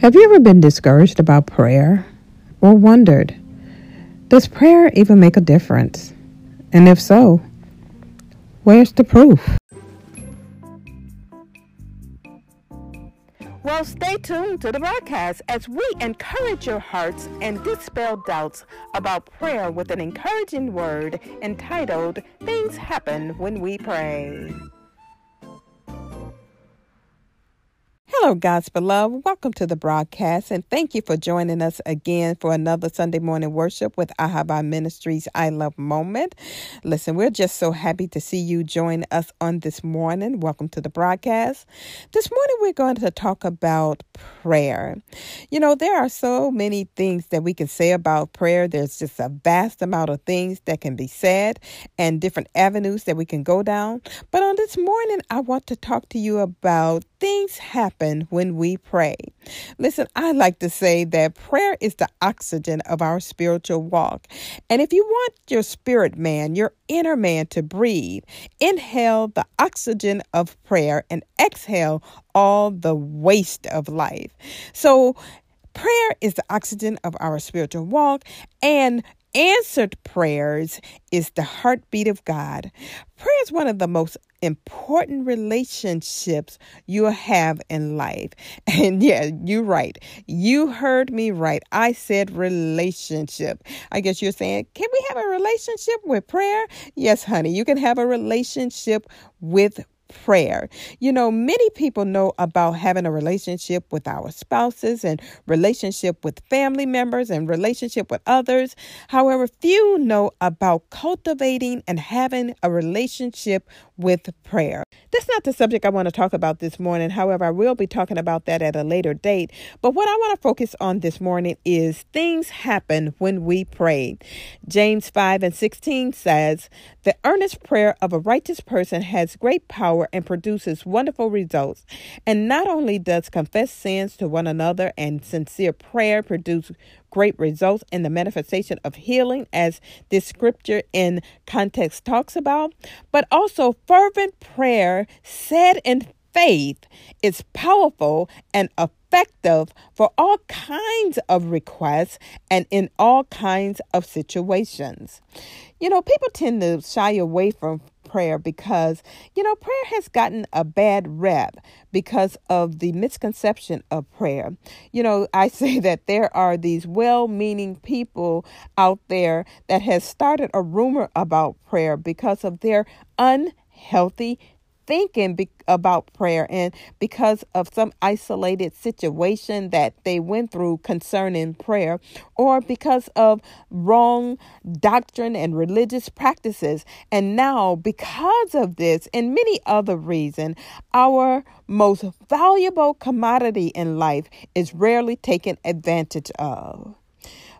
Have you ever been discouraged about prayer or wondered, does prayer even make a difference? And if so, where's the proof? Well, stay tuned to the broadcast as we encourage your hearts and dispel doubts about prayer with an encouraging word entitled, Things Happen When We Pray. Hello, God's beloved. Welcome to the broadcast, and thank you for joining us again for another Sunday morning worship with Ahava Ministries I Love Moment. Listen, we're just so happy to see you join us on this morning. Welcome to the broadcast. This morning, we're going to talk about prayer. You know, there are so many things that we can say about prayer. There's just a vast amount of things that can be said and different avenues that we can go down. But on this morning, I want to talk to you about things happen when we pray. Listen, I like to say that prayer is the oxygen of our spiritual walk. And if you want your spirit man, your inner man to breathe, inhale the oxygen of prayer and exhale all the waste of life. So prayer is the oxygen of our spiritual walk, and answered prayers is the heartbeat of God. Prayer is one of the most important relationships you'll have in life. And yeah, you're right. You heard me right. I said relationship. I guess you're saying, can we have a relationship with prayer? Yes, honey, you can have a relationship with prayer. You know, many people know about having a relationship with our spouses and relationship with family members and relationship with others. However, few know about cultivating and having a relationship with prayer. That's not the subject I want to talk about this morning. However, I will be talking about that at a later date. But what I want to focus on this morning is things happen when we pray. James 5:16 says, the earnest prayer of a righteous person has great power and produces wonderful results. And not only does confess sins to one another and sincere prayer produce great results in the manifestation of healing, as this scripture in context talks about, but also fervent prayer said in faith is powerful and effective for all kinds of requests and in all kinds of situations. You know, people tend to shy away from prayer because, you know, prayer has gotten a bad rep because of the misconception of prayer. You know, I say that there are these well-meaning people out there that has started a rumor about prayer because of their unhealthy thinking about prayer and because of some isolated situation that they went through concerning prayer, or because of wrong doctrine and religious practices. And now, because of this and many other reasons, our most valuable commodity in life is rarely taken advantage of.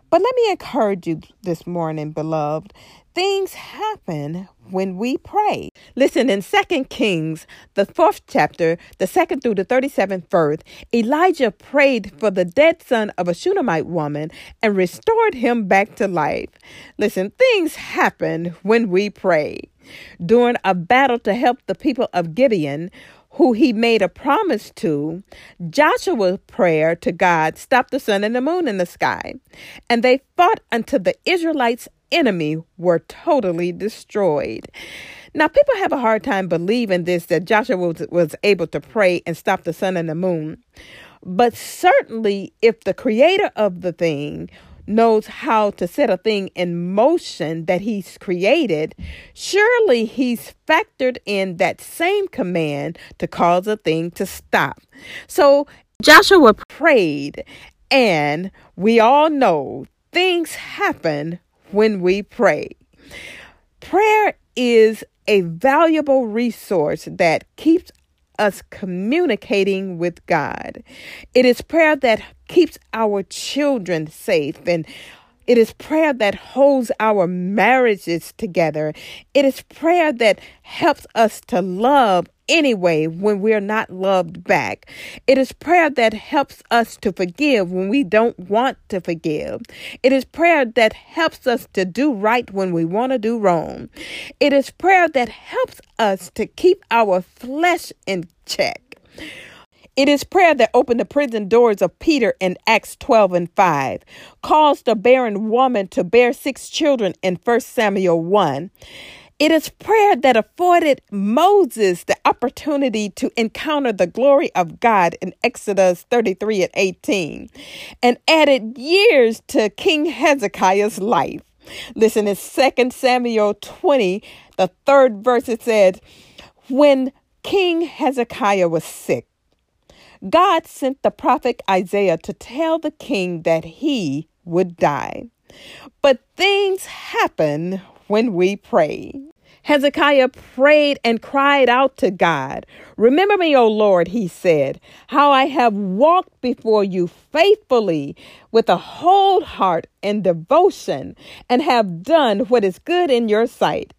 But let me encourage you this morning, beloved. Things happen when we pray. Listen, in 2 Kings, the 4th chapter, the 2nd through the 37th verse, Elijah prayed for the dead son of a Shunammite woman and restored him back to life. Listen, things happen when we pray. During a battle to help the people of Gibeon, who he made a promise to, Joshua's prayer to God stopped the sun and the moon in the sky. And they fought until the Israelites' enemy were totally destroyed. Now, people have a hard time believing this, that Joshua was able to pray and stop the sun and the moon. But certainly, if the creator of the thing knows how to set a thing in motion that he's created, surely he's factored in that same command to cause a thing to stop. So Joshua prayed, and we all know things happen when we pray. Prayer is a valuable resource that keeps us communicating with God. It is prayer that keeps our children safe, and it is prayer that holds our marriages together. It is prayer that helps us to love anyway when we're not loved back. It is prayer that helps us to forgive when we don't want to forgive. It is prayer that helps us to do right when we want to do wrong. It is prayer that helps us to keep our flesh in check. It is prayer that opened the prison doors of Peter in Acts 12 and 5, caused a barren woman to bear 6 children in 1 Samuel 1. It is prayer that afforded Moses the opportunity to encounter the glory of God in Exodus 33 and 18, and added years to King Hezekiah's life. Listen, in 2 Samuel 20, the 3rd verse, it says, when King Hezekiah was sick, God sent the prophet Isaiah to tell the king that he would die. But things happen when we pray. Hezekiah prayed and cried out to God. Remember me, O Lord, he said, how I have walked before you faithfully with a whole heart and devotion and have done what is good in your sight.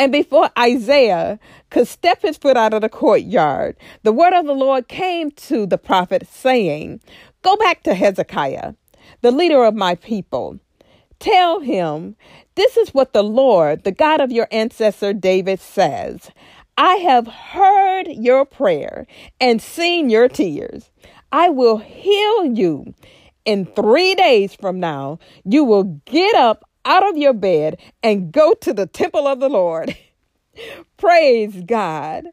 And before Isaiah could step his foot out of the courtyard, the word of the Lord came to the prophet saying, go back to Hezekiah, the leader of my people. Tell him, this is what the Lord, the God of your ancestor David, says. I have heard your prayer and seen your tears. I will heal you. In 3 days from now, you will get up out of your bed and go to the temple of the Lord. Praise God.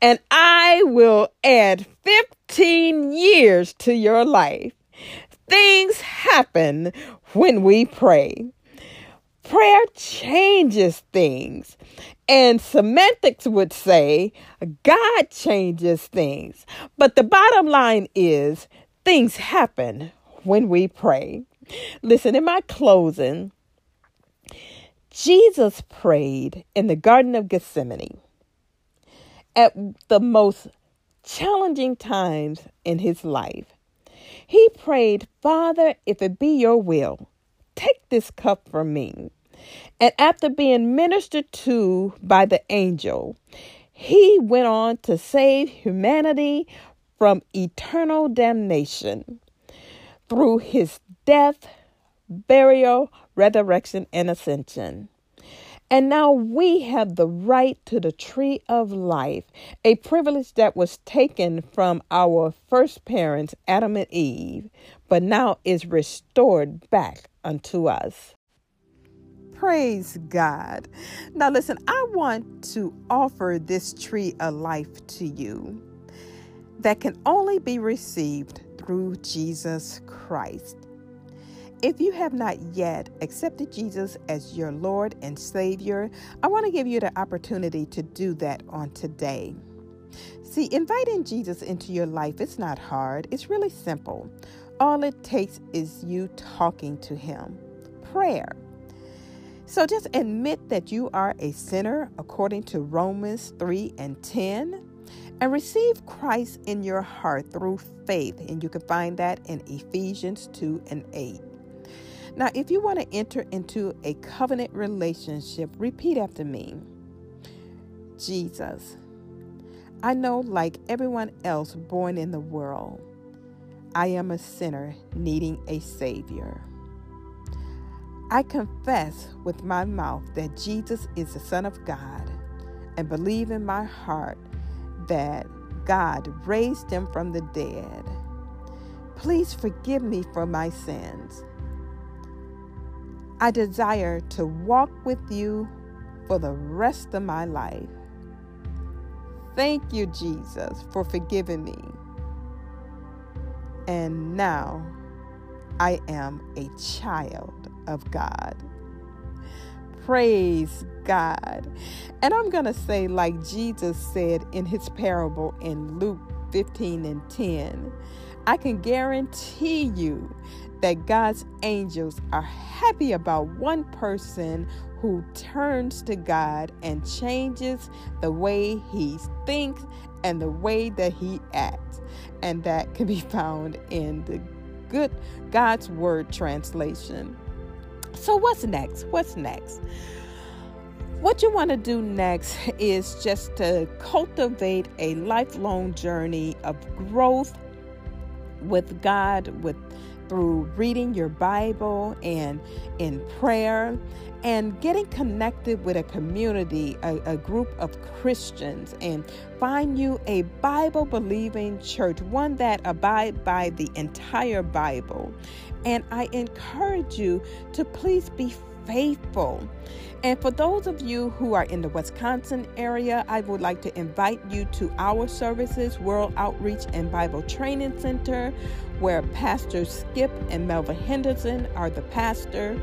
And I will add 15 years to your life. Things happen when we pray. Prayer changes things. And semantics would say God changes things. But the bottom line is things happen when we pray. Listen, in my closing, Jesus prayed in the Garden of Gethsemane at the most challenging times in his life. He prayed, Father, if it be your will, take this cup from me. And after being ministered to by the angel, he went on to save humanity from eternal damnation through his death, burial, resurrection, and ascension. And now we have the right to the tree of life, a privilege that was taken from our first parents, Adam and Eve, but now is restored back unto us. Praise God. Now listen, I want to offer this tree of life to you that can only be received through Jesus Christ. If you have not yet accepted Jesus as your Lord and Savior, I want to give you the opportunity to do that on today. See, inviting Jesus into your life is not hard. It's really simple. All it takes is you talking to him. Prayer. So just admit that you are a sinner according to Romans 3 and 10. And receive Christ in your heart through faith. And you can find that in Ephesians 2 and 8. Now, if you want to enter into a covenant relationship, repeat after me. Jesus, I know like everyone else born in the world, I am a sinner needing a Savior. I confess with my mouth that Jesus is the Son of God and believe in my heart that God raised him from the dead. Please forgive me for my sins. I desire to walk with you for the rest of my life. Thank you, Jesus, for forgiving me. And now I am a child of God. Praise God. And I'm going to say, like Jesus said in his parable in Luke 15 and 10, I can guarantee you that God's angels are happy about one person who turns to God and changes the way he thinks and the way that he acts. And that can be found in the Good God's Word translation. So what's next? What's next? What you want to do next is just to cultivate a lifelong journey of growth with God, with through reading your Bible and in prayer and getting connected with a community, a group of Christians, and find you a Bible-believing church, one that abides by the entire Bible. And I encourage you to please be faithful. And for those of you who are in the Wisconsin area, I would like to invite you to our services, World Outreach and Bible Training Center, where Pastors Skip and Melvin Henderson are the pastor.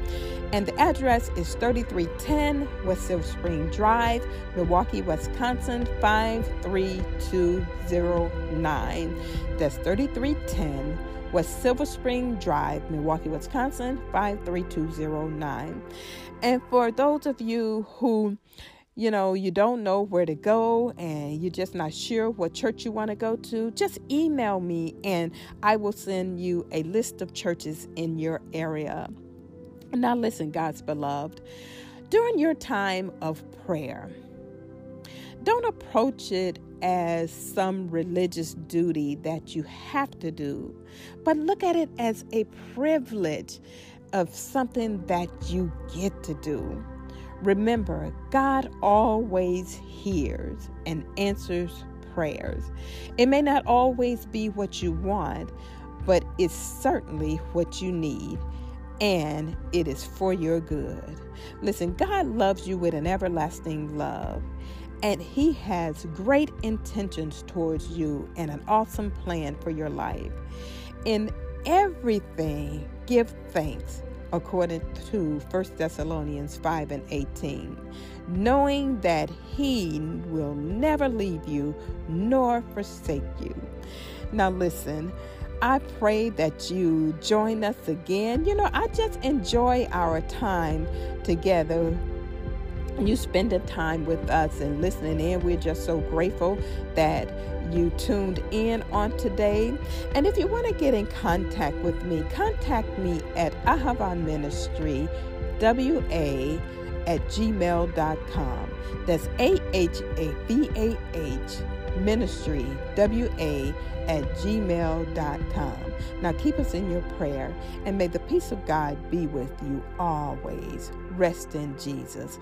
And the address is 3310 West Silver Spring Drive, Milwaukee, Wisconsin, 53209. That's 3310 West Silver Spring Drive, Milwaukee, Wisconsin, 53209. And for those of you who, you don't know where to go and you're just not sure what church you want to go to, just email me and I will send you a list of churches in your area. Now listen, God's beloved, during your time of prayer, don't approach it as some religious duty that you have to do, but look at it as a privilege of something that you get to do. Remember, God always hears and answers prayers. It may not always be what you want, but it's certainly what you need. And it is for your good. Listen, God loves you with an everlasting love. And He has great intentions towards you and an awesome plan for your life. In everything, give thanks, according to 1 Thessalonians 5:18, knowing that He will never leave you nor forsake you. Now listen, I pray that you join us again. I just enjoy our time together. You spending time with us and listening in. We're just so grateful that you tuned in on today. And if you want to get in contact with me, contact me at Ahava Ministry, WA at gmail.com. That's Ahavah Ministry, WA at gmail.com. Now keep us in your prayer, and may the peace of God be with you always. Rest in Jesus.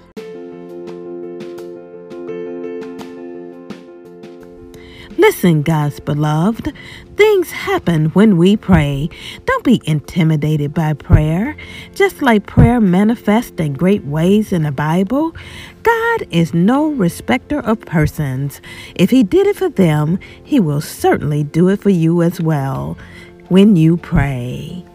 Listen, God's beloved, things happen when we pray. Don't be intimidated by prayer. Just like prayer manifests in great ways in the Bible, God is no respecter of persons. If He did it for them, He will certainly do it for you as well when you pray.